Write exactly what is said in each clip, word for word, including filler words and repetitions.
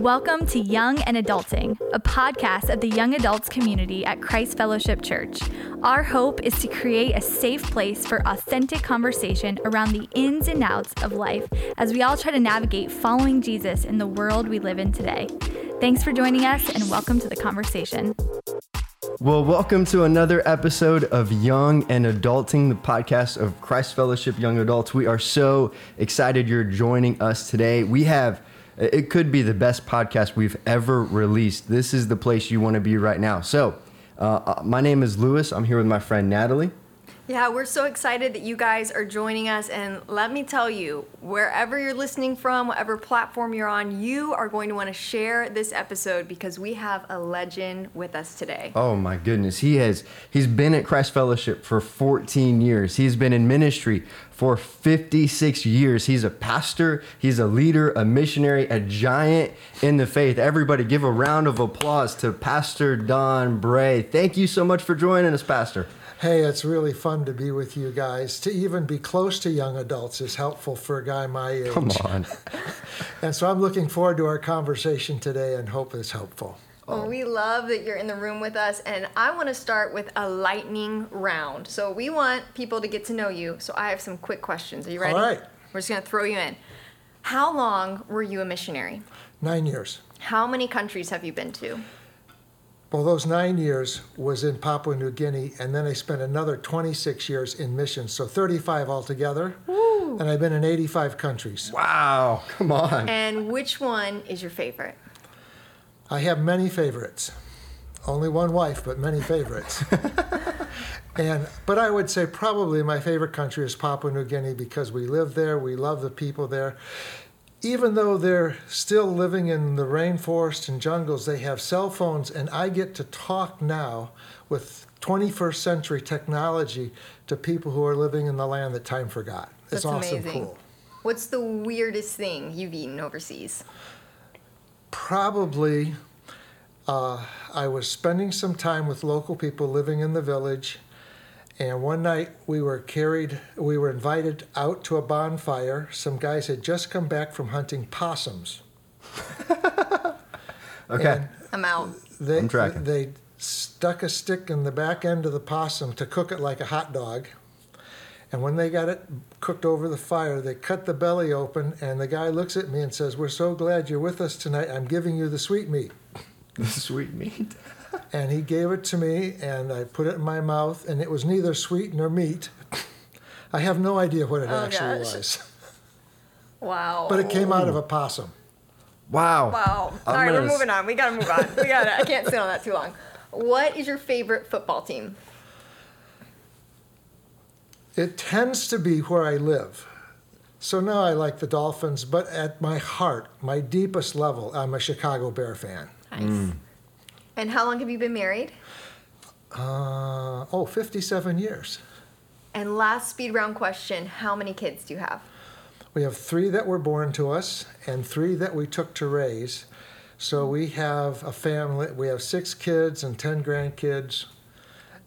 Welcome to Young and Adulting, a podcast of the young adults community at Christ Fellowship Church. Our hope is to create a safe place for authentic conversation around the ins and outs of life as we all try to navigate following Jesus in the world we live in today. Thanks for joining us and welcome to the conversation. Well, welcome to another episode of Young and Adulting, the podcast of Christ Fellowship Young Adults. We are so excited you're joining us today. We have It could be the best podcast we've ever released. This is the place you want to be right now. So uh, my name is Lewis. I'm here with my friend Natalie. Yeah, we're so excited that you guys are joining us. And let me tell you, wherever you're listening from, whatever platform you're on, you are going to want to share this episode because we have a legend with us today. Oh my goodness. He has, he's been at Christ Fellowship for fourteen years. He's been in ministry for fifty-six years. He's a pastor, he's a leader, a missionary, a giant in the faith. Everybody give a round of applause to Pastor Don Bray. Thank you so much for joining us, Pastor. Hey, it's really fun to be with you guys. To even be close to young adults is helpful for a guy my age. Come on. And so I'm looking forward to our conversation today and hope it's helpful. Well, we love that you're in the room with us, and I want to start with a lightning round. So we want people to get to know you, so I have some quick questions. Are you ready? All right. We're just going to throw you in. How long were you a missionary? Nine years. How many countries have you been to? Well, those nine years was in Papua New Guinea, and then I spent another twenty-six years in missions, so thirty-five altogether. Ooh. And I've been in eighty-five countries. Wow, come on. And which one is your favorite? I have many favorites. Only one wife, but many favorites. and But I would say probably my favorite country is Papua New Guinea because we live there, we love the people there. Even though they're still living in the rainforest and jungles, they have cell phones, and I get to talk now with twenty-first century technology to people who are living in the land that time forgot. It's That's awesome amazing. Cool. What's the weirdest thing you've eaten overseas? Probably, uh, I was spending some time with local people living in the village, and one night we were carried, we were invited out to a bonfire. Some guys had just come back from hunting possums. Okay, and I'm out. They, I'm tracking. They stuck a stick in the back end of the possum to cook it like a hot dog. And when they got it cooked over the fire, they cut the belly open, and the guy looks at me and says, "We're so glad you're with us tonight. I'm giving you the sweetmeat." The sweetmeat? And he gave it to me, and I put it in my mouth, and it was neither sweet nor meat. I have no idea what it oh, actually gosh. was. Wow. But it came out of a possum. Wow. Wow. All I'm right, gonna... we're moving on. We got to move on. We got to. I can't sit on that too long. What is your favorite football team? It tends to be where I live. So now I like the Dolphins, but at my heart, my deepest level, I'm a Chicago Bear fan. Nice. Mm. And how long have you been married? Uh, oh, fifty-seven years. And last speed round question, how many kids do you have? We have three that were born to us and three that we took to raise. So we have a family, we have six kids and ten grandkids.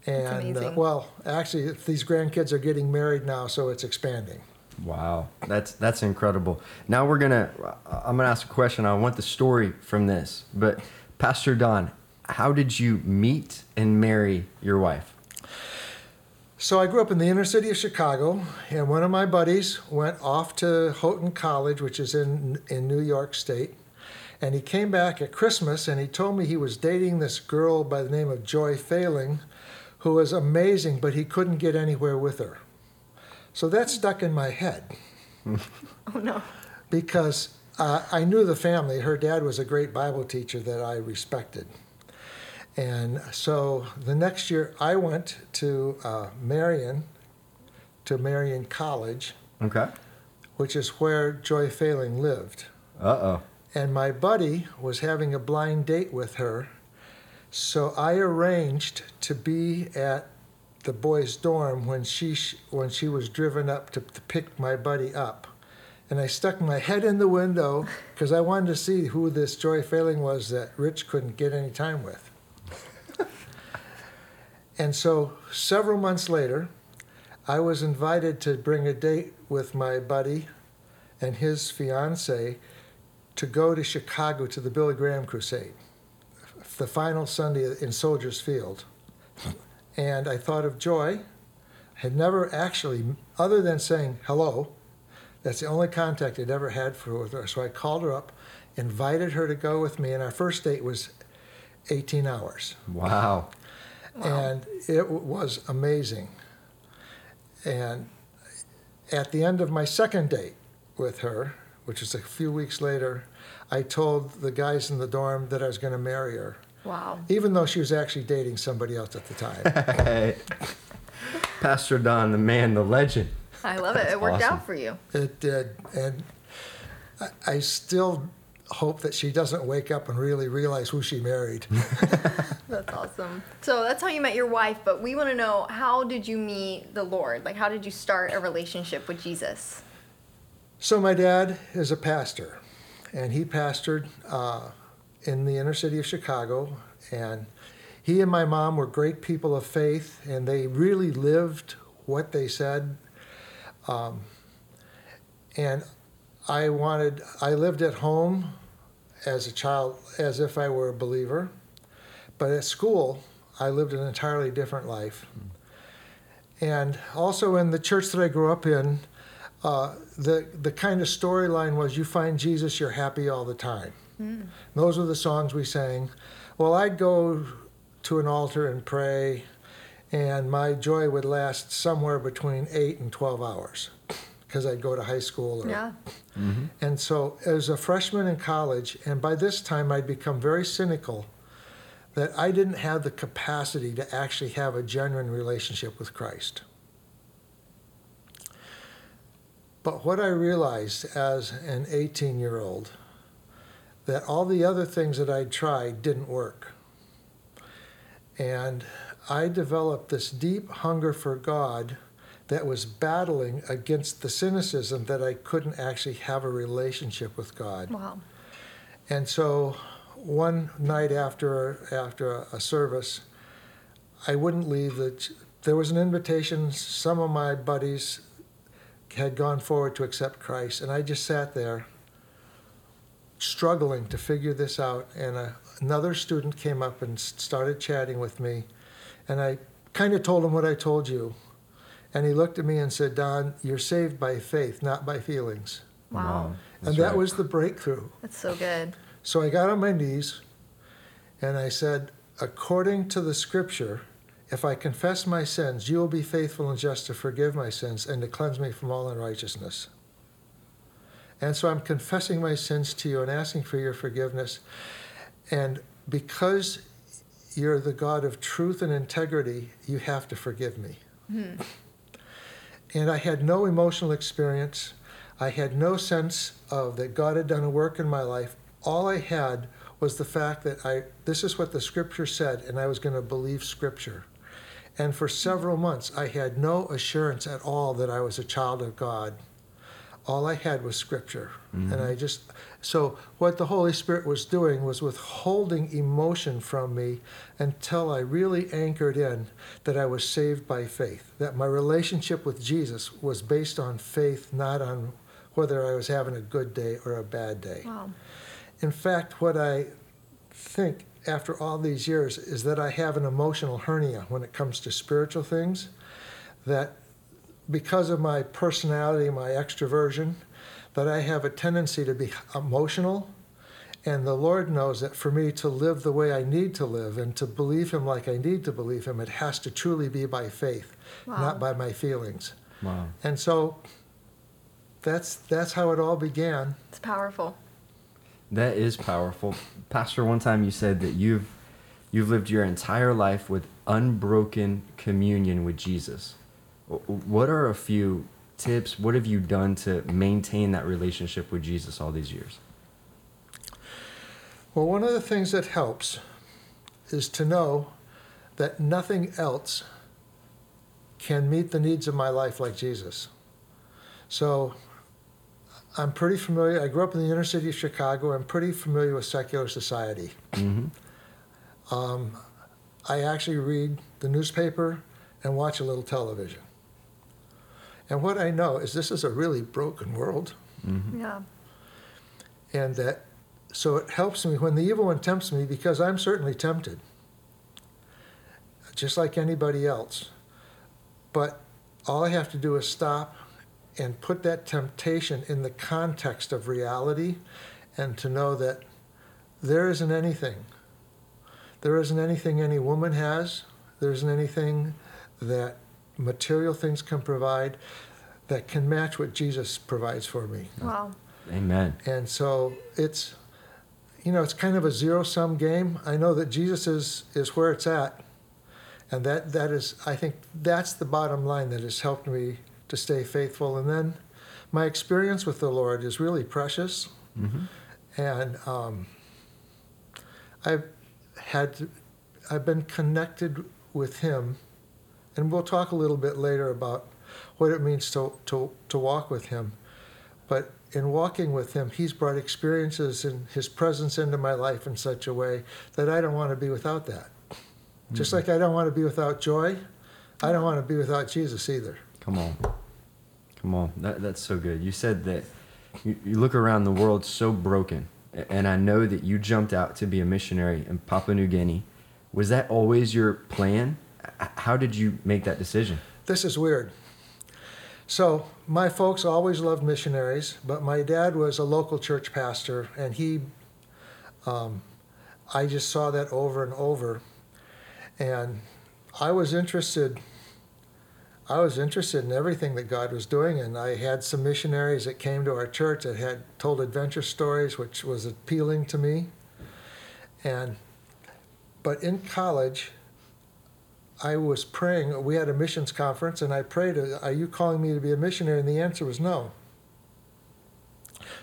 And uh, well, actually, these grandkids are getting married now, so it's expanding. Wow, that's that's incredible. Now we're gonna, I'm gonna ask a question. I want the story from this. But Pastor Don, how did you meet and marry your wife? So I grew up in the inner city of Chicago, and one of my buddies went off to Houghton College, which is in in New York State. And he came back at Christmas, and he told me he was dating this girl by the name of Joy Failing, who was amazing, but he couldn't get anywhere with her. So that stuck in my head. Oh, no. Because uh, I knew the family. Her dad was a great Bible teacher that I respected. And so the next year, I went to uh, Marion, to Marion College, okay, which is where Joy Failing lived. Uh-oh. And my buddy was having a blind date with her, so I arranged to be at the boys' dorm when she when she was driven up to, to pick my buddy up. And I stuck my head in the window because I wanted to see who this Joy Failing was that Rich couldn't get any time with. And so several months later, I was invited to bring a date with my buddy and his fiancée to go to Chicago to the Billy Graham Crusade, the final Sunday in Soldier's Field. And I thought of Joy. I had never actually, other than saying hello, that's the only contact I'd ever had for her. So I called her up, invited her to go with me, and our first date was eighteen hours. Wow. And it was amazing. And at the end of my second date with her, which was a few weeks later, I told the guys in the dorm that I was going to marry her. Wow. Even though she was actually dating somebody else at the time. Pastor Don, the man, the legend. I love it. That's it worked awesome. Out for you. It did. And I, I still hope that she doesn't wake up and really realize who she married. That's awesome. So that's how you met your wife, but we want to know, how did you meet the Lord? Like, how did you start a relationship with Jesus? So my dad is a pastor, and he pastored uh, in the inner city of Chicago, and he and my mom were great people of faith, and they really lived what they said. Um, and I wanted, I lived at home as a child as if I were a believer, but at school I lived an entirely different life. And also in the church that I grew up in, uh, the, the kind of storyline was, you find Jesus, you're happy all the time. Mm. Those were the songs we sang. Well, I'd go to an altar and pray, and my joy would last somewhere between eight and twelve hours, because I'd go to high school. Or, yeah. Mm-hmm. And so as a freshman in college, and by this time I'd become very cynical that I didn't have the capacity to actually have a genuine relationship with Christ. But what I realized as an eighteen-year-old, that all the other things that I'd tried didn't work. And I developed this deep hunger for God that was battling against the cynicism that I couldn't actually have a relationship with God. Wow. And so one night after after a service, I wouldn't leave. The, there was an invitation. Some of my buddies had gone forward to accept Christ, and I just sat there struggling to figure this out, and a, another student came up and started chatting with me, and I kind of told him what I told you. And he looked at me and said, "Don, you're saved by faith, not by feelings." Wow. And that right. was the breakthrough. That's so good. So I got on my knees and I said, "According to the scripture, if I confess my sins, you will be faithful and just to forgive my sins and to cleanse me from all unrighteousness." And so I'm confessing my sins to you and asking for your forgiveness. And because you're the God of truth and integrity, you have to forgive me. Mm-hmm. And I had no emotional experience. I had no sense of that God had done a work in my life. All I had was the fact that I this is what the scripture said, and I was going to believe scripture. And for several months, I had no assurance at all that I was a child of God. All I had was scripture. Mm-hmm. And I just, so what the Holy Spirit was doing was withholding emotion from me until I really anchored in that I was saved by faith, that my relationship with Jesus was based on faith, not on whether I was having a good day or a bad day. Wow. In fact, what I think after all these years is that I have an emotional hernia when it comes to spiritual things, that because of my personality, my extroversion, that I have a tendency to be emotional. And the Lord knows that for me to live the way I need to live and to believe him like I need to believe him, it has to truly be by faith, wow. not by my feelings. Wow. And so that's that's how it all began. It's powerful. That is powerful. Pastor, one time you said that you've you've lived your entire life with unbroken communion with Jesus. What are a few tips? What have you done to maintain that relationship with Jesus all these years? Well, one of the things that helps is to know that nothing else can meet the needs of my life like Jesus. So I'm pretty familiar. I grew up in the inner city of Chicago. I'm pretty familiar with secular society. Mm-hmm. Um, I actually read the newspaper and watch a little television. And what I know is this is a really broken world. Mm-hmm. Yeah. And that So it helps me when the evil one tempts me, because I'm certainly tempted, just like anybody else. But all I have to do is stop and put that temptation in the context of reality, and to know that there isn't anything. There isn't anything any woman has. There isn't anything that material things can provide that can match what Jesus provides for me. Wow. Amen. And so it's, you know, it's kind of a zero-sum game. I know that Jesus is, is where it's at. And that, that is, I think that's the bottom line that has helped me to stay faithful. And then my experience with the Lord is really precious. Mm-hmm. And um, I've had, I've been connected with Him. And we'll talk a little bit later about what it means to, to, to walk with Him. But in walking with Him, He's brought experiences and His presence into my life in such a way that I don't want to be without that. Mm-hmm. Just like I don't want to be without joy, I don't want to be without Jesus either. Come on. Come on. That, that's so good. You said that you, you look around the world so broken, and I know that you jumped out to be a missionary in Papua New Guinea. Was that always your plan? How did you make that decision? This is weird. So my folks always loved missionaries, but my dad was a local church pastor, and he, um, I just saw that over and over. And I was interested, I was interested in everything that God was doing, and I had some missionaries that came to our church that had told adventure stories, which was appealing to me. And, but in college, I was praying. We had a missions conference, and I prayed, "Are you calling me to be a missionary?" And the answer was no.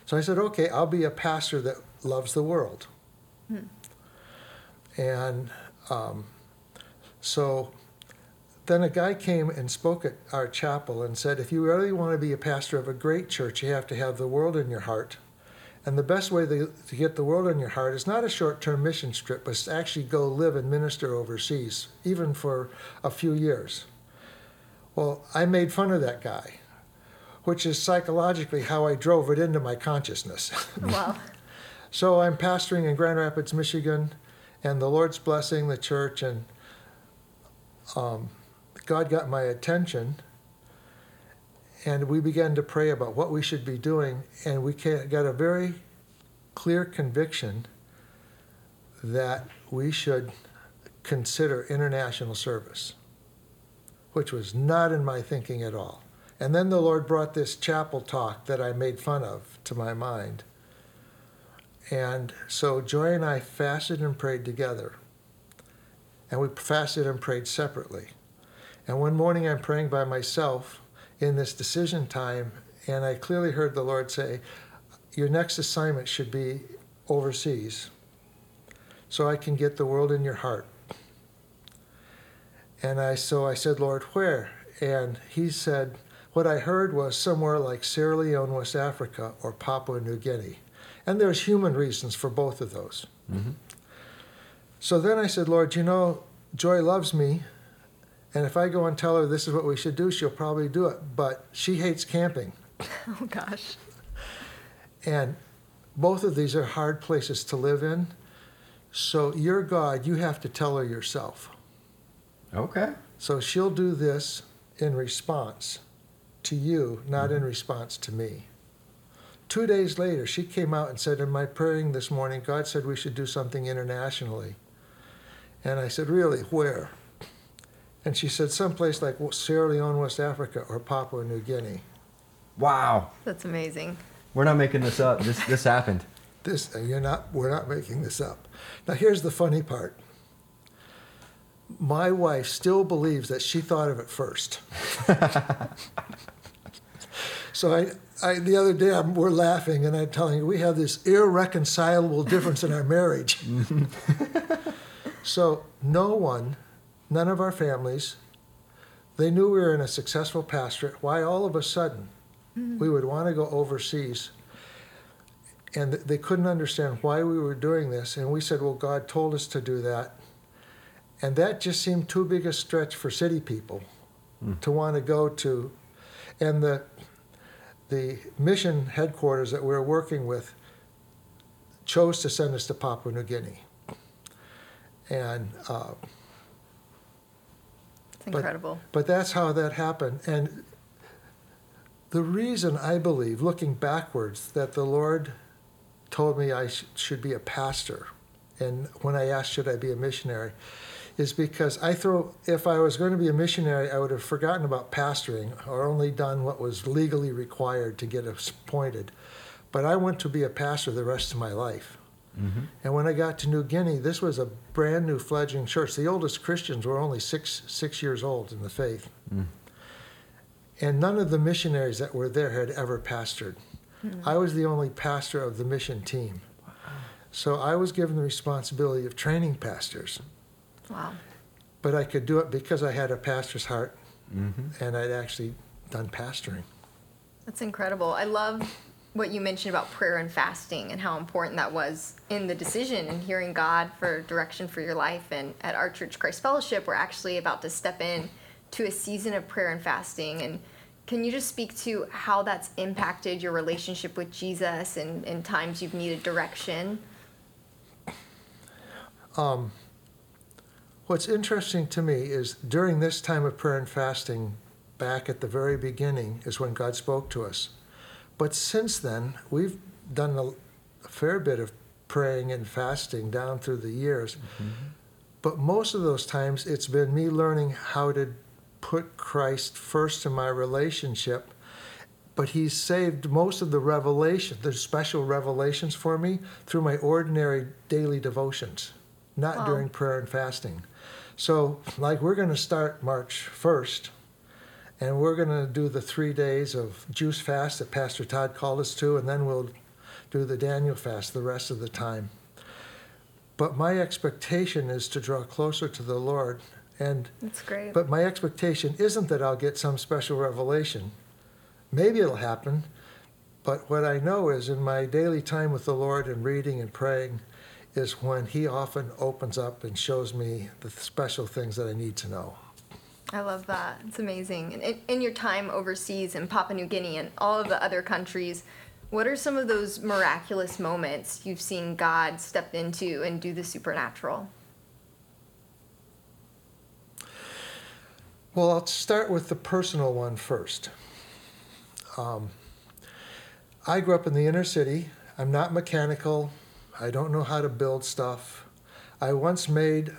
So I said, "Okay, I'll be a pastor that loves the world." Hmm. And um, so then a guy came and spoke at our chapel and said, "If you really want to be a pastor of a great church, you have to have the world in your heart. And the best way to get the world in your heart is not a short-term mission trip, but to actually go live and minister overseas, even for a few years." Well, I made fun of that guy, which is psychologically how I drove it into my consciousness. Wow. So I'm pastoring in Grand Rapids, Michigan, and the Lord's blessing the church, and um, God got my attention. And we began to pray about what we should be doing, and we got a very clear conviction that we should consider international service, which was not in my thinking at all. And then the Lord brought this chapel talk that I made fun of to my mind. And so Joy and I fasted and prayed together, and we fasted and prayed separately. And one morning I'm praying by myself in this decision time, and I clearly heard the Lord say, "Your next assignment should be overseas, so I can get the world in your heart." And I so I said, "Lord, where?" And He said, what I heard was somewhere like Sierra Leone, West Africa, or Papua New Guinea. And there's human reasons for both of those. Mm-hmm. So then I said, "Lord, you know, Joy loves me. And if I go and tell her this is what we should do, she'll probably do it. But she hates camping." Oh, gosh. "And both of these are hard places to live in. So your God, you have to tell her yourself. Okay. So she'll do this in response to you, not mm-hmm. in response to me." Two days later, she came out and said, "In my praying this morning, God said we should do something internationally." And I said, "Really, where?" And she said, "Someplace like Sierra Leone, West Africa, or Papua New Guinea." Wow. That's amazing. We're not making this up. This this happened. This you're not. We're not making this up. Now here's the funny part. My wife still believes that she thought of it first. So I, I the other day I'm, we're laughing, and I'm telling you we have this irreconcilable difference in our marriage. So no one. None of our families, they knew we were in a successful pastorate. Why all of a sudden mm-hmm. we would want to go overseas? And th- they couldn't understand why we were doing this. And we said, "Well, God told us to do that." And that just seemed too big a stretch for city people mm. to want to go to. And the the mission headquarters that we were working with chose to send us to Papua New Guinea. And uh, it's incredible. But, but that's how that happened. And the reason I believe, looking backwards, that the Lord told me I sh- should be a pastor, and when I asked should I be a missionary, is because I throw, if I was going to be a missionary, I would have forgotten about pastoring or only done what was legally required to get appointed. But I went to be a pastor the rest of my life. Mm-hmm. And when I got to New Guinea, this was a brand new fledgling church. The oldest Christians were only six six years old in the faith. Mm. And none of the missionaries that were there had ever pastored. Mm. I was the only pastor of the mission team. Wow. So I was given the responsibility of training pastors. Wow. But I could do it because I had a pastor's heart, mm-hmm. and I'd actually done pastoring. That's incredible. I love what you mentioned about prayer and fasting and how important that was in the decision and hearing God for direction for your life. And at our church, Christ Fellowship, we're actually about to step in to a season of prayer and fasting. And can you just speak to how that's impacted your relationship with Jesus and, and times you've needed direction? Um. What's interesting to me is during this time of prayer and fasting, back at the very beginning, is when God spoke to us. But since then, we've done a fair bit of praying and fasting down through the years. Mm-hmm. But most of those times, it's been me learning how to put Christ first in my relationship. But He's saved most of the revelation, the special revelations for me, through my ordinary daily devotions, not wow. during prayer and fasting. So, like, we're going to start March first, and we're going to do the three days of juice fast that Pastor Todd called us to, and then we'll do the Daniel fast the rest of the time. But my expectation is to draw closer to the Lord. And that's great. But my expectation isn't that I'll get some special revelation. Maybe it'll happen, but what I know is in my daily time with the Lord and reading and praying, is when He often opens up and shows me the special things that I need to know. I love that. It's amazing. And in, in your time overseas in Papua New Guinea and all of the other countries, what are some of those miraculous moments you've seen God step into and do the supernatural? Well, I'll start with the personal one first. Um, I grew up in the inner city. I'm not mechanical. I don't know how to build stuff. I once made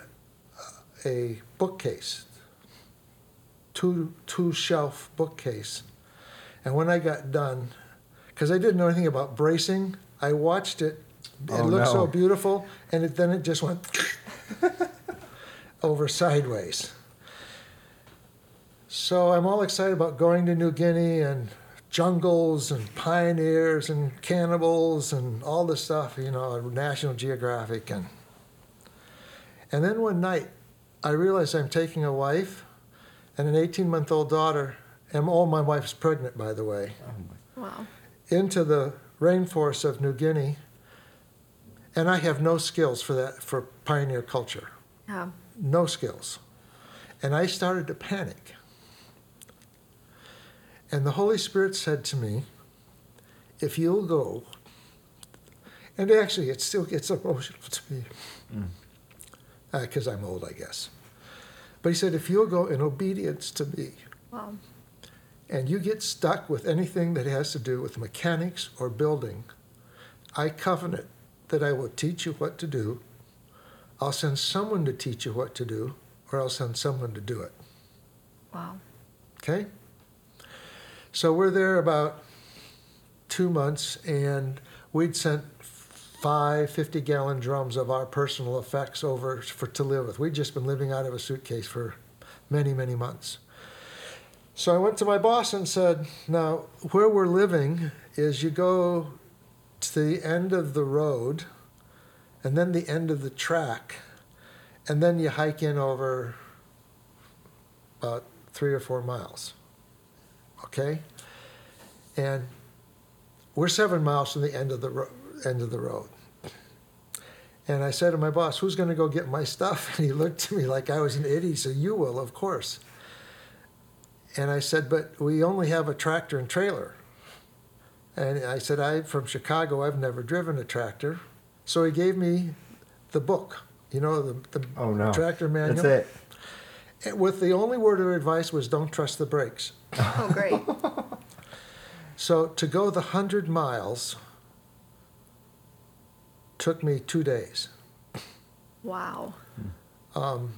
a bookcase, two, two shelf bookcase. And when I got done, because I didn't know anything about bracing, I watched it. It oh, looked no. so beautiful. And it, then it just went over sideways. So I'm all excited about going to New Guinea and jungles and pioneers and cannibals and all this stuff, you know, National Geographic. And and then one night, I realized I'm taking a wife and an eighteen-month-old daughter, and oh, my wife's pregnant, by the way, oh my. Wow. into the rainforest of New Guinea, and I have no skills for that, for pioneer culture. Yeah. No skills. And I started to panic. And the Holy Spirit said to me, if you'll go, and actually it still gets emotional to me, because mm. uh, I'm old, I guess. But He said, if you'll go in obedience to me, wow. and you get stuck with anything that has to do with mechanics or building, I covenant that I will teach you what to do. I'll send someone to teach you what to do, or I'll send someone to do it. Wow. Okay? So we're there about two months, and we'd sent five fifty-gallon drums of our personal effects over for to live with. We'd just been living out of a suitcase for many, many months. So I went to my boss and said, now, where we're living is you go to the end of the road, and then the end of the track, and then you hike in over about three or four miles. Okay, and we're seven miles from the end of the ro- end of the road. And I said to my boss, "Who's going to go get my stuff?" And he looked at me like I was an idiot. He said, "You will, of course." And I said, "But we only have a tractor and trailer." And I said, "I'm from Chicago. I've never driven a tractor." So he gave me the book, you know, the, the oh, no. tractor manual. That's it. it. With the only word of advice was don't trust the brakes. Oh, great. So to go the hundred miles took me two days. Wow. Um,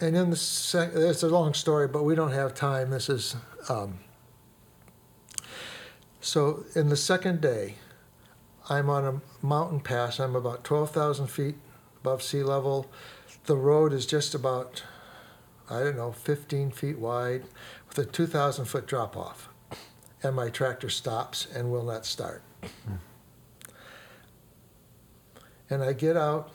and in the sec- it's a long story, but we don't have time. This is um, so. In the second day, I'm on a mountain pass. I'm about twelve thousand feet above sea level. The road is just about, I don't know, fifteen feet wide, with a two thousand foot drop off, and my tractor stops and will not start. Mm. And I get out,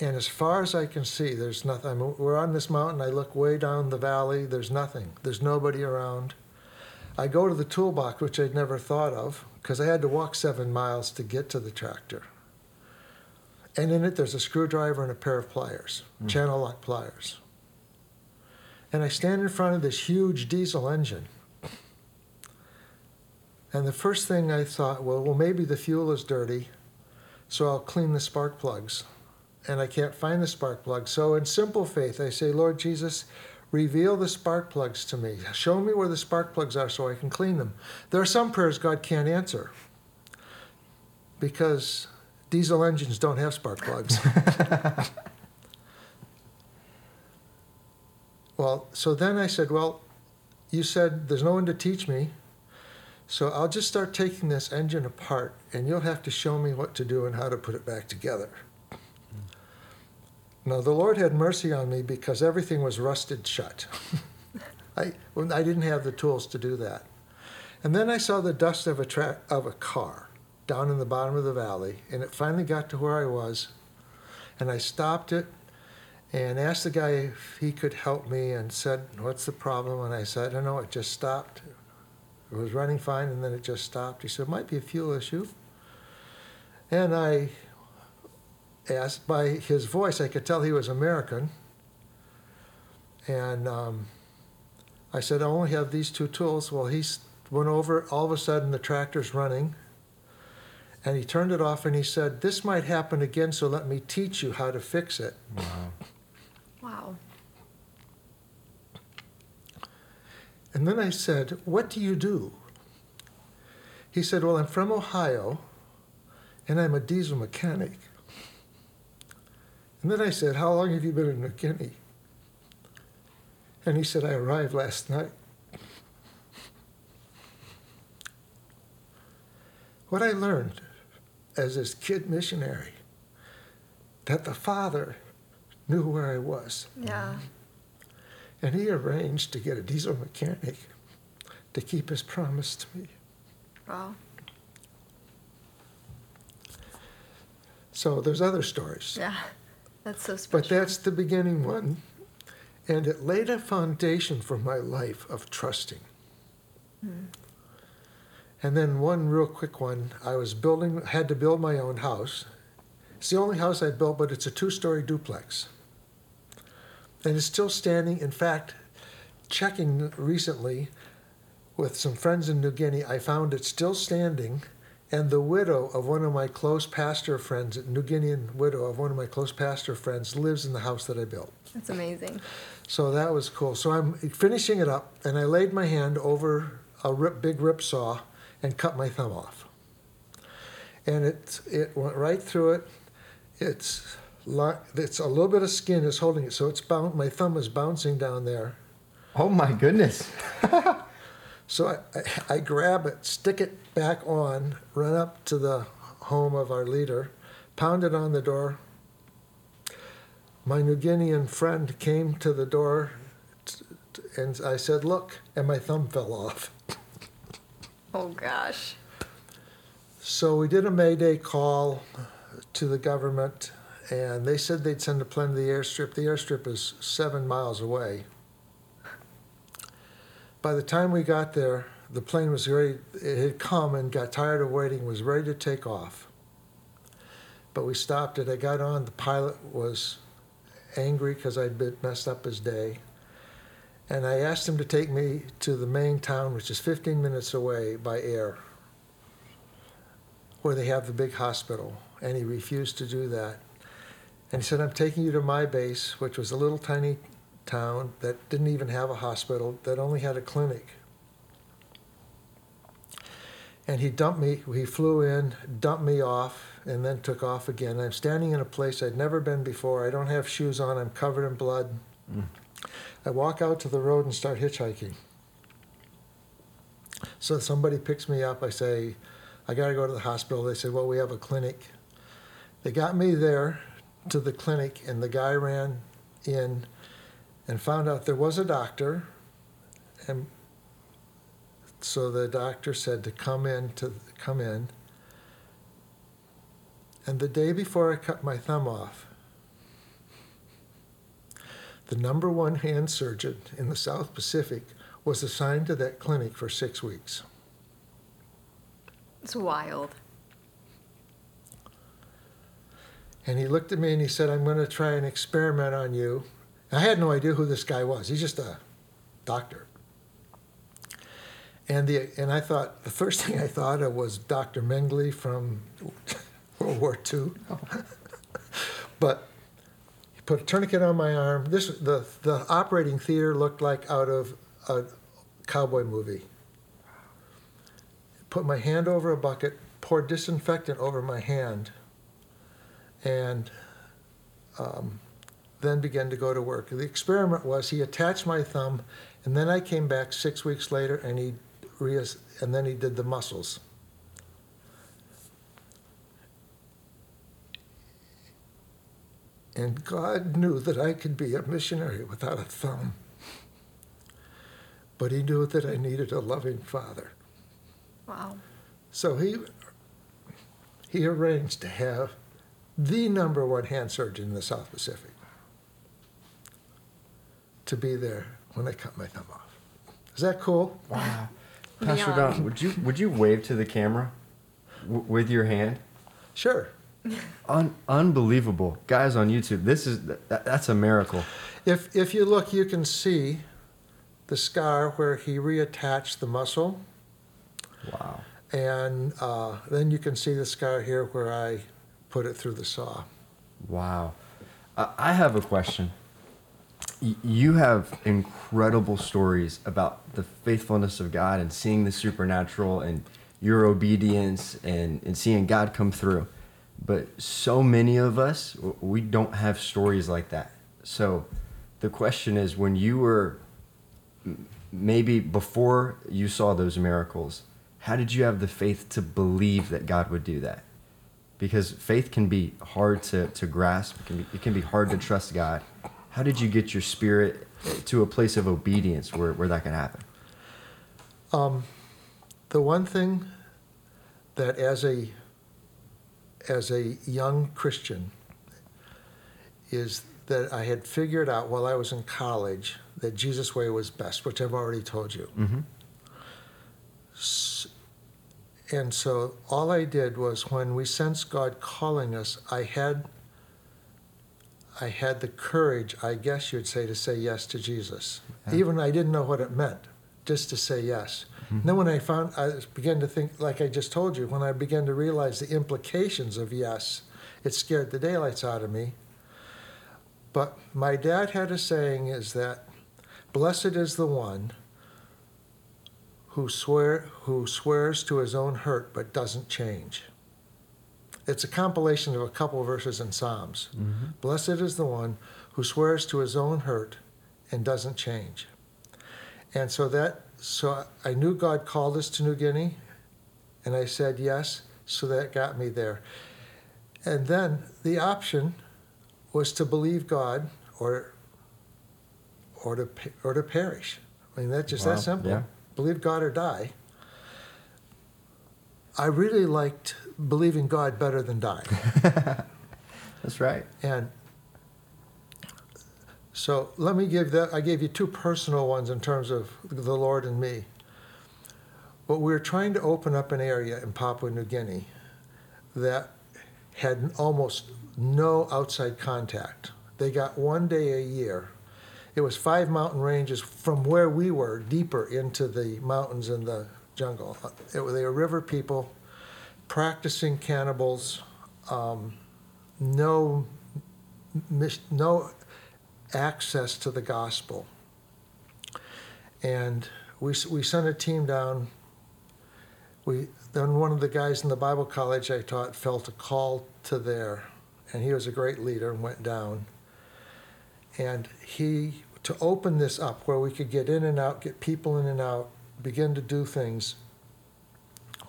and as far as I can see, there's nothing. I mean, we're on this mountain. I look way down the valley. There's nothing. There's nobody around. I go to the toolbox, which I'd never thought of, because I had to walk seven miles to get to the tractor. And in it, there's a screwdriver and a pair of pliers, mm. channel lock pliers. And I stand in front of this huge diesel engine. And the first thing I thought, well, well, maybe the fuel is dirty, so I'll clean the spark plugs. And I can't find the spark plug. So in simple faith, I say, Lord Jesus, reveal the spark plugs to me. Show me where the spark plugs are so I can clean them. There are some prayers God can't answer because diesel engines don't have spark plugs. Well, so then I said, well, you said there's no one to teach me, so I'll just start taking this engine apart, and you'll have to show me what to do and how to put it back together. Now, the Lord had mercy on me because everything was rusted shut. I I didn't have the tools to do that. And then I saw the dust of a tra- of a car down in the bottom of the valley, and it finally got to where I was. And I stopped it and asked the guy if he could help me and said, what's the problem? And I said, I don't know, it just stopped. It was running fine, and then it just stopped. He said, it might be a fuel issue. And I... asked by his voice, I could tell he was American. And um, I said, I only have these two tools. Well, he went over. All of a sudden, the tractor's running. And he turned it off, and he said, this might happen again, so let me teach you how to fix it. Wow. Wow. And then I said, what do you do? He said, well, I'm from Ohio, and I'm a diesel mechanic. And then I said, how long have you been in New Guinea? And he said, I arrived last night. What I learned as this kid missionary, that the father knew where I was. Yeah. And he arranged to get a diesel mechanic to keep his promise to me. Wow. So there's other stories. Yeah. That's so special. But that's the beginning one. And it laid a foundation for my life of trusting. Mm. And then one real quick one, I was building, had to build my own house. It's the only house I built, but it's a two-story duplex. And it's still standing. In fact, checking recently with some friends in New Guinea, I found it's still standing. And the widow of one of my close pastor friends, New Guinean widow of one of my close pastor friends, lives in the house that I built. That's amazing. So that was cool. So I'm finishing it up, and I laid my hand over a rip, big rip saw and cut my thumb off. And it it went right through it. It's it's a little bit of skin is holding it, so it's bound. My thumb is bouncing down there. Oh my goodness. So I, I, I grab it, stick it back on, run up to the home of our leader, pounded on the door. My New Guinean friend came to the door, t- t- and I said, look, and my thumb fell off. Oh, gosh. So we did a Mayday call to the government, and they said they'd send a plane to the airstrip. The airstrip is seven miles away. By the time we got there, the plane was ready. It had come and got tired of waiting, was ready to take off. But we stopped it. I got on. The pilot was angry because I'd been messed up his day. And I asked him to take me to the main town, which is fifteen minutes away by air, where they have the big hospital. and he refused to do that. And he said, I'm taking you to my base, which was a little tiny town that didn't even have a hospital, that only had a clinic. And he dumped me, he flew in, dumped me off, and then took off again. I'm standing in a place I'd never been before. I don't have shoes on, I'm covered in blood. Mm. I walk out to the road and start hitchhiking. So somebody picks me up. I say, I got to go to the hospital. They said, well, we have a clinic. They got me there to the clinic, and the guy ran in and found out there was a doctor. And so the doctor said to come in, to come in. And the day before I cut my thumb off, the number one hand surgeon in the South Pacific was assigned to that clinic for six weeks. It's wild. And he looked at me and he said, I'm going to try an experiment on you. And I had no idea who this guy was. He's just a doctor. And the and I thought, the first thing I thought of was Doctor Mengele from World War Two. Oh. But he put a tourniquet on my arm. This the the operating theater looked like out of a cowboy movie. Put my hand over a bucket, poured disinfectant over my hand, and um, then began to go to work. The experiment was he attached my thumb, and then I came back six weeks later, and he re- and then he did the muscles. And God knew that I could be a missionary without a thumb. But he knew that I needed a loving father. Wow. So he he arranged to have the number one hand surgeon in the South Pacific to be there when I cut my thumb off. Is that cool? Wow. Pastor yeah. Don, would you would you wave to the camera w- with your hand? Sure. Un- unbelievable. Guys on YouTube, this is that, that's a miracle. If if you look, you can see the scar where he reattached the muscle. Wow. And uh, then you can see the scar here where I put it through the saw. Wow. Uh, I have a question. Y- you have incredible stories about the faithfulness of God and seeing the supernatural and your obedience and, and seeing God come through. But so many of us, we don't have stories like that. So the question is, when you were maybe before you saw those miracles, how did you have the faith to believe that God would do that? Because faith can be hard to, to grasp. It can be, it can be hard to trust God. How did you get your spirit to a place of obedience where, where that can happen? Um, the one thing that as a as a young Christian is that I had figured out while I was in college that Jesus' way was best, which I've already told you. Mm-hmm. S- and so all I did was when we sensed God calling us, I had I had the courage, I guess you'd say, to say yes to Jesus. Yeah. Even I didn't know what it meant, just to say yes. Mm-hmm. And then when I found, I began to think, like I just told you, when I began to realize the implications of yes, it scared the daylights out of me. But my dad had a saying is that, blessed is the one who swear who swears to his own hurt but doesn't change. It's a compilation of a couple of verses in Psalms. Mm-hmm. Blessed is the one who swears to his own hurt and doesn't change. And so that so I knew God called us to New Guinea, and I said yes, so that got me there. And then the option was to believe God or or to or to perish. I mean, that's just wow. that simple. Yeah. Believe God or die. I really liked believing God better than dying. That's right. And so let me give that. I gave you two personal ones in terms of the Lord and me. But we were trying to open up an area in Papua New Guinea that had almost no outside contact. They got one day a year. It was five mountain ranges from where we were, deeper into the mountains and the jungle. It, they were river people, practicing cannibals, um, no mis- no access to the gospel. And we we sent a team down. We then one of the guys in the Bible college I taught felt a call to there, and he was a great leader and went down. And he, to open this up where we could get in and out, get people in and out, begin to do things,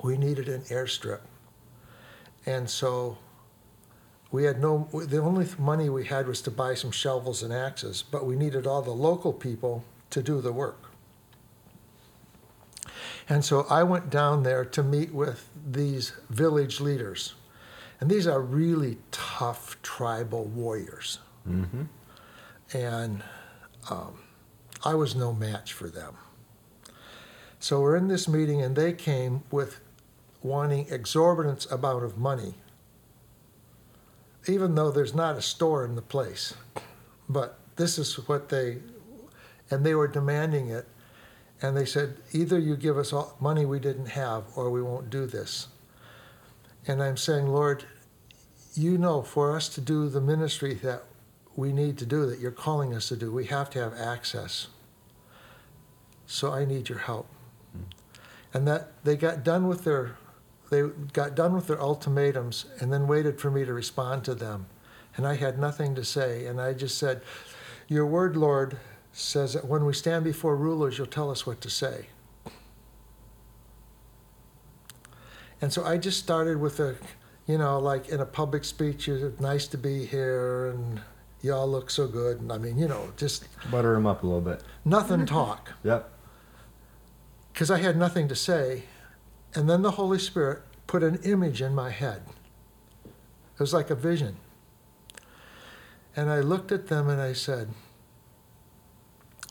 we needed an airstrip. And so we had no, the only money we had was to buy some shovels and axes, but we needed all the local people to do the work. And so I went down there to meet with these village leaders. And these are really tough tribal warriors. Mm-hmm. And um, I was no match for them. So we're in this meeting, and they came with wanting exorbitant amount of money, even though there's not a store in the place. But this is what they, and they were demanding it. And they said, either you give us all money we didn't have, or we won't do this. And I'm saying, Lord, you know, for us to do the ministry that we need to do, that you're calling us to do, we have to have access. So I need your help. Mm-hmm. And that they got done with their they got done with their ultimatums and then waited for me to respond to them. And I had nothing to say. And I just said, your word, Lord, says that when we stand before rulers, you'll tell us what to say. And so I just started with a, you know, like in a public speech, it's nice to be here, and y'all look so good. And I mean, you know, just butter them up a little bit. Nothing talk. Yep. Because I had nothing to say. And then the Holy Spirit put an image in my head. It was like a vision. And I looked at them and I said,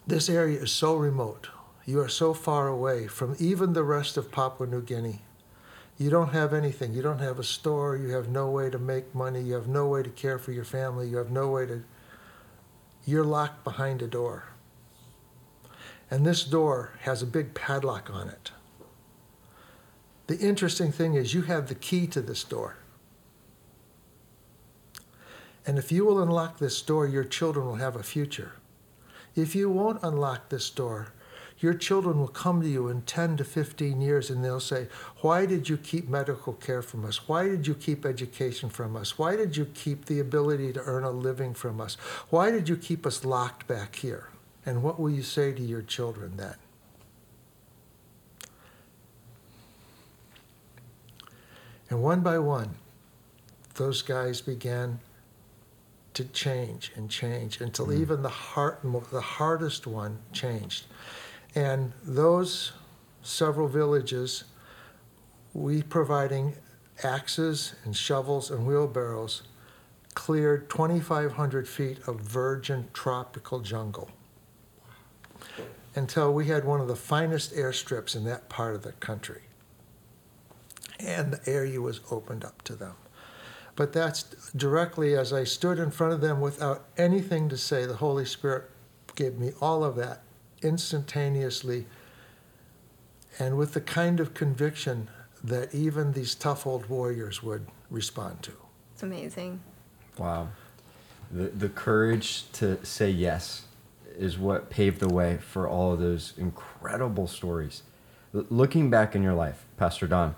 this area is so remote. You are so far away from even the rest of Papua New Guinea. You don't have anything. You don't have a store. You have no way to make money. You have no way to care for your family. You have no way to... You're locked behind a door. And this door has a big padlock on it. The interesting thing is you have the key to this door. And if you will unlock this door, your children will have a future. If you won't unlock this door, your children will come to you in ten to fifteen years and they'll say, why did you keep medical care from us? Why did you keep education from us? Why did you keep the ability to earn a living from us? Why did you keep us locked back here? And what will you say to your children then? And one by one, those guys began to change and change until mm. even the heart, the hardest one changed. And those several villages, we providing axes and shovels and wheelbarrows, cleared twenty-five hundred feet of virgin tropical jungle until we had one of the finest airstrips in that part of the country. And the area was opened up to them. But that's directly as I stood in front of them without anything to say, the Holy Spirit gave me all of that instantaneously, and with the kind of conviction that even these tough old warriors would respond to. It's amazing. Wow. The, the courage to say yes is what paved the way for all of those incredible stories. L- looking back in your life, Pastor Don,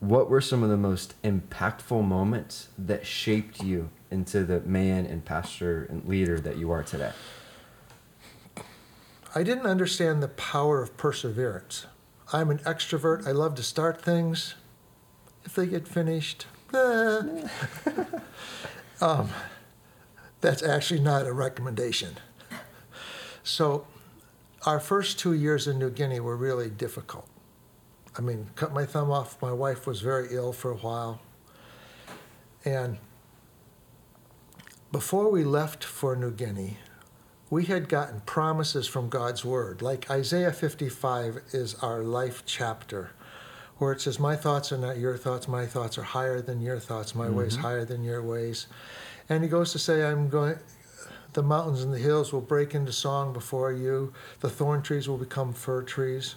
what were some of the most impactful moments that shaped you into the man and pastor and leader that you are today? I didn't understand the power of perseverance. I'm an extrovert. I love to start things. If they get finished, ah. um, that's actually not a recommendation. So our first two years in New Guinea were really difficult. I mean, cut my thumb off. My wife was very ill for a while. And before we left for New Guinea, we had gotten promises from God's word. Like Isaiah fifty-five is our life chapter, where it says, my thoughts are not your thoughts. My thoughts are higher than your thoughts. My mm-hmm. ways higher than your ways. And he goes to say, I'm going... the mountains and the hills will break into song before you. The thorn trees will become fir trees.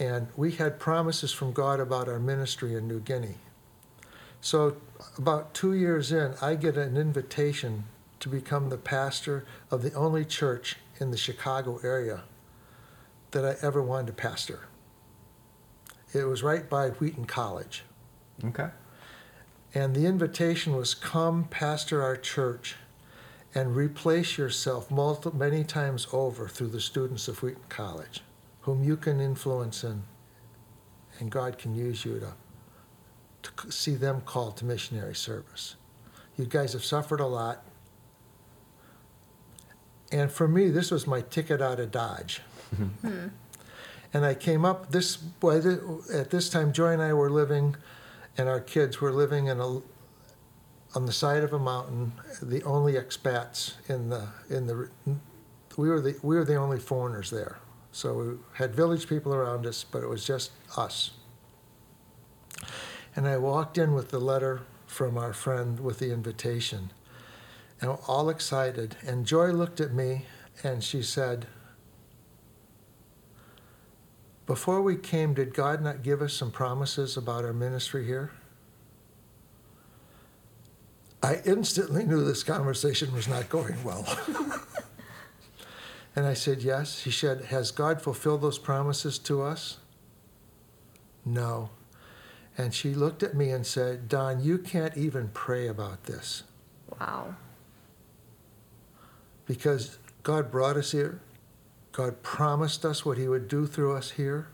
And we had promises from God about our ministry in New Guinea. So about two years in, I get an invitation to become the pastor of the only church in the Chicago area that I ever wanted to pastor. It was right by Wheaton College. Okay. And the invitation was, come pastor our church and replace yourself multi- many times over through the students of Wheaton College, whom you can influence in, and God can use you to, to see them called to missionary service. You guys have suffered a lot. And for me, this was my ticket out of Dodge. Mm-hmm. And I came up, this at this time, Joy and I were living, and our kids were living in a, on the side of a mountain, the only expats in the, in the, we were the, we were the only foreigners there. So we had village people around us, but it was just us. And I walked in with the letter from our friend with the invitation, and we're all excited. And Joy looked at me, and she said, before we came, did God not give us some promises about our ministry here? I instantly knew this conversation was not going well. And I said, yes. He said, has God fulfilled those promises to us? No. And she looked at me and said, Don, you can't even pray about this. Wow. Because God brought us here. God promised us what he would do through us here.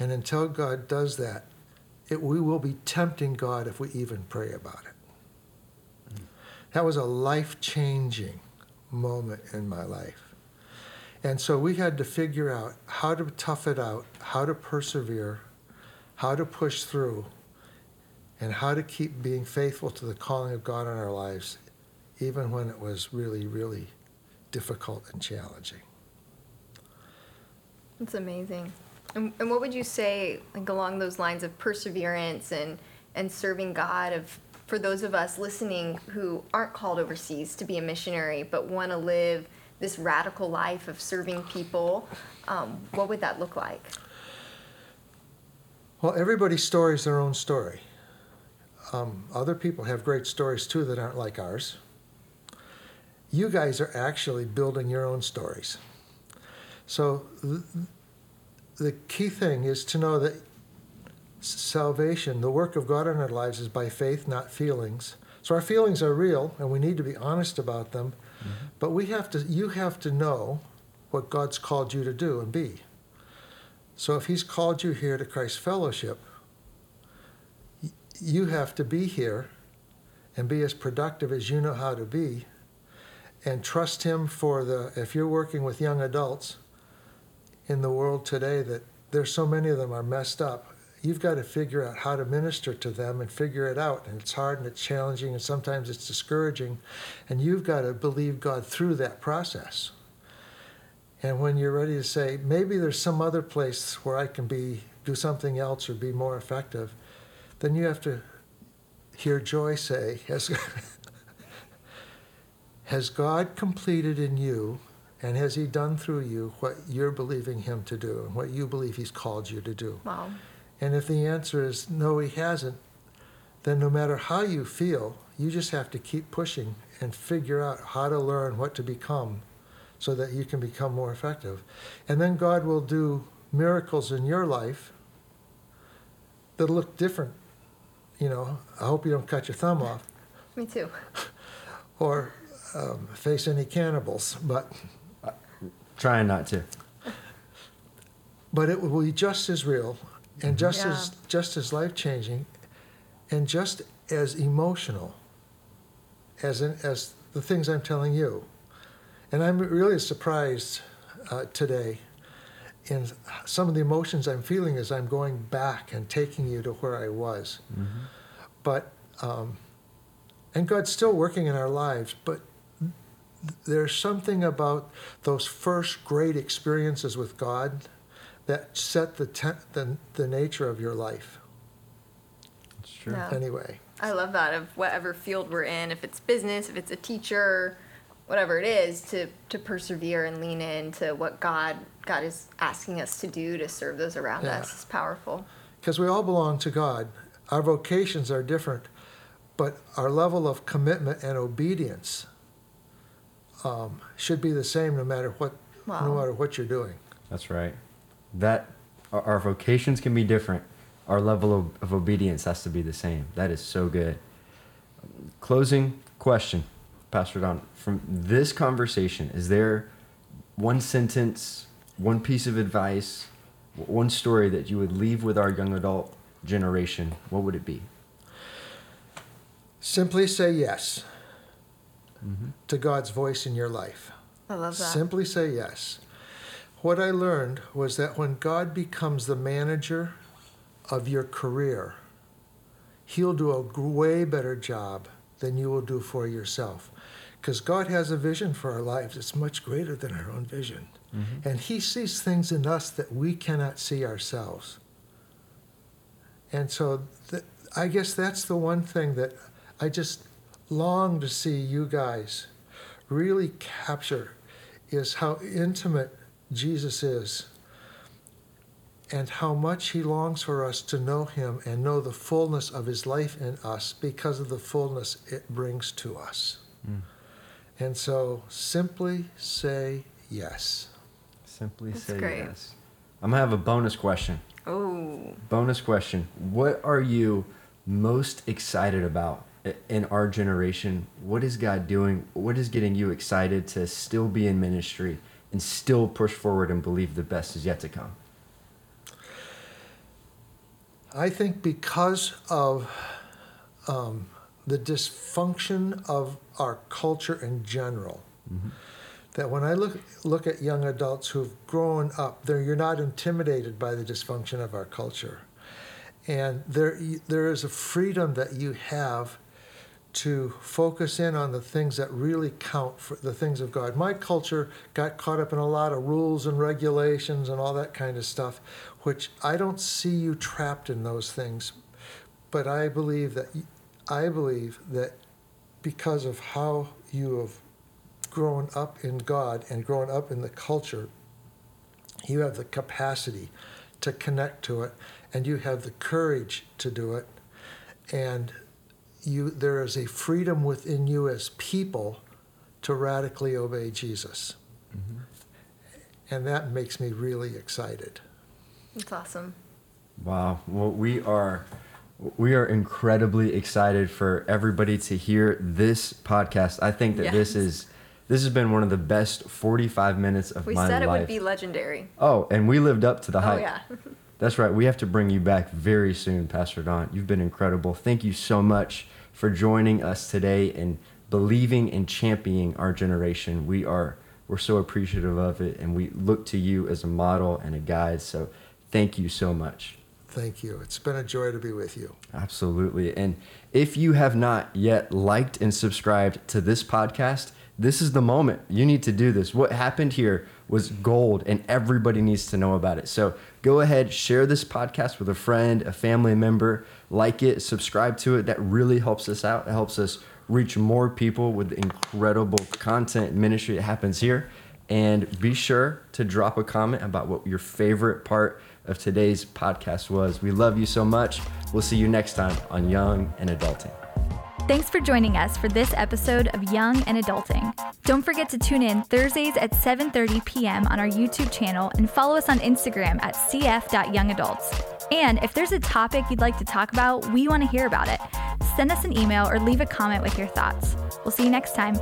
And until God does that, it, we will be tempting God if we even pray about it. Mm. That was a life-changing moment in my life. And so we had to figure out how to tough it out, how to persevere, how to push through, and how to keep being faithful to the calling of God on our lives, even when it was really, really difficult and challenging. That's amazing. And, and what would you say, like, along those lines of perseverance and, and serving God, of for those of us listening who aren't called overseas to be a missionary but want to live this radical life of serving people, um, what would that look like? Well, everybody's story is their own story. Um, other people have great stories, too, that aren't like ours. You guys are actually building your own stories. So the key thing is to know that salvation, the work of God in our lives, is by faith, not feelings. So our feelings are real, and we need to be honest about them. Mm-hmm. But we have to, you have to know what God's called you to do and be. So if he's called you here to Christ Fellowship, you have to be here and be as productive as you know how to be, and trust him for the, if you're working with young adults in the world today, that there's so many of them are messed up. You've got to figure out how to minister to them and figure it out. And it's hard and it's challenging and sometimes it's discouraging. And you've got to believe God through that process. And when you're ready to say, maybe there's some other place where I can be, do something else or be more effective, then you have to hear Joy say, yes, has God completed in you, and has he done through you what you're believing him to do and what you believe he's called you to do? Wow. And if the answer is no, he hasn't, then no matter how you feel, you just have to keep pushing and figure out how to learn what to become so that you can become more effective. And then God will do miracles in your life that look different. You know, I hope you don't cut your thumb off. Me too. Or... Um, face any cannibals, but uh, trying not to. But it will be just as real, and just yeah. as just as life changing, and just as emotional as in, as the things I'm telling you. And I'm really surprised uh, today in some of the emotions I'm feeling as I'm going back and taking you to where I was. Mm-hmm. But um, and God's still working in our lives, but there's something about those first great experiences with God that set the te- the, the nature of your life. That's true. Yeah. Anyway. I love that, of whatever field we're in, if it's business, if it's a teacher, whatever it is, to, to persevere and lean into what God God is asking us to do to serve those around yeah. us is powerful. Because we all belong to God. Our vocations are different, but our level of commitment and obedience um, should be the same no matter what, wow. no matter what you're doing. That's right. That our vocations can be different. Our level of, of obedience has to be the same. That is so good. Closing question, Pastor Don, from this conversation, is there one sentence, one piece of advice, one story that you would leave with our young adult generation? What would it be? Simply say yes mm-hmm. to God's voice in your life. I love that. Simply say yes. What I learned was that when God becomes the manager of your career, he'll do a way better job than you will do for yourself. Because God has a vision for our lives. It's much greater than our own vision. Mm-hmm. And he sees things in us that we cannot see ourselves. And so th- I guess that's the one thing that I just long to see you guys really capture, is how intimate Jesus is and how much he longs for us to know him and know the fullness of his life in us because of the fullness it brings to us. Mm. And so simply say yes. Simply That's say great. Yes. I'm going to have a bonus question. Oh. Bonus question. What are you most excited about in our generation? What is God doing? What is getting you excited to still be in ministry and still push forward and believe the best is yet to come? I think because of um, the dysfunction of our culture in general, mm-hmm. that when I look look at young adults who've grown up, they're, you're not intimidated by the dysfunction of our culture. And there there is a freedom that you have to focus in on the things that really count, for the things of God. My culture got caught up in a lot of rules and regulations and all that kind of stuff, which I don't see you trapped in those things. But I believe that I believe that because of how you have grown up in God and grown up in the culture, you have the capacity to connect to it, and you have the courage to do it. And You, there is a freedom within you as people to radically obey Jesus. Mm-hmm. And that makes me really excited. That's awesome. Wow. Well, we are we are incredibly excited for everybody to hear this podcast. I think that yes. this is this has been one of the best forty-five minutes of we my life. We said it would be legendary. Oh, and we lived up to the hype. Oh, yeah. That's right. We have to bring you back very soon, Pastor Don. You've been incredible. Thank you so much for joining us today and believing and championing our generation. We are, we're so appreciative of it, and we look to you as a model and a guide. So thank you so much. Thank you. It's been a joy to be with you. Absolutely. And if you have not yet liked and subscribed to this podcast, this is the moment. You need to do this. What happened here was gold, and everybody needs to know about it. So go ahead, share this podcast with a friend, a family member, like it, subscribe to it. That really helps us out. It helps us reach more people with incredible content ministry that happens here. And be sure to drop a comment about what your favorite part of today's podcast was. We love you so much. We'll see you next time on Young and Adulting. Thanks for joining us for this episode of Young and Adulting. Don't forget to tune in Thursdays at seven thirty p.m. on our YouTube channel and follow us on Instagram at c f dot young adults. And if there's a topic you'd like to talk about, we want to hear about it. Send us an email or leave a comment with your thoughts. We'll see you next time.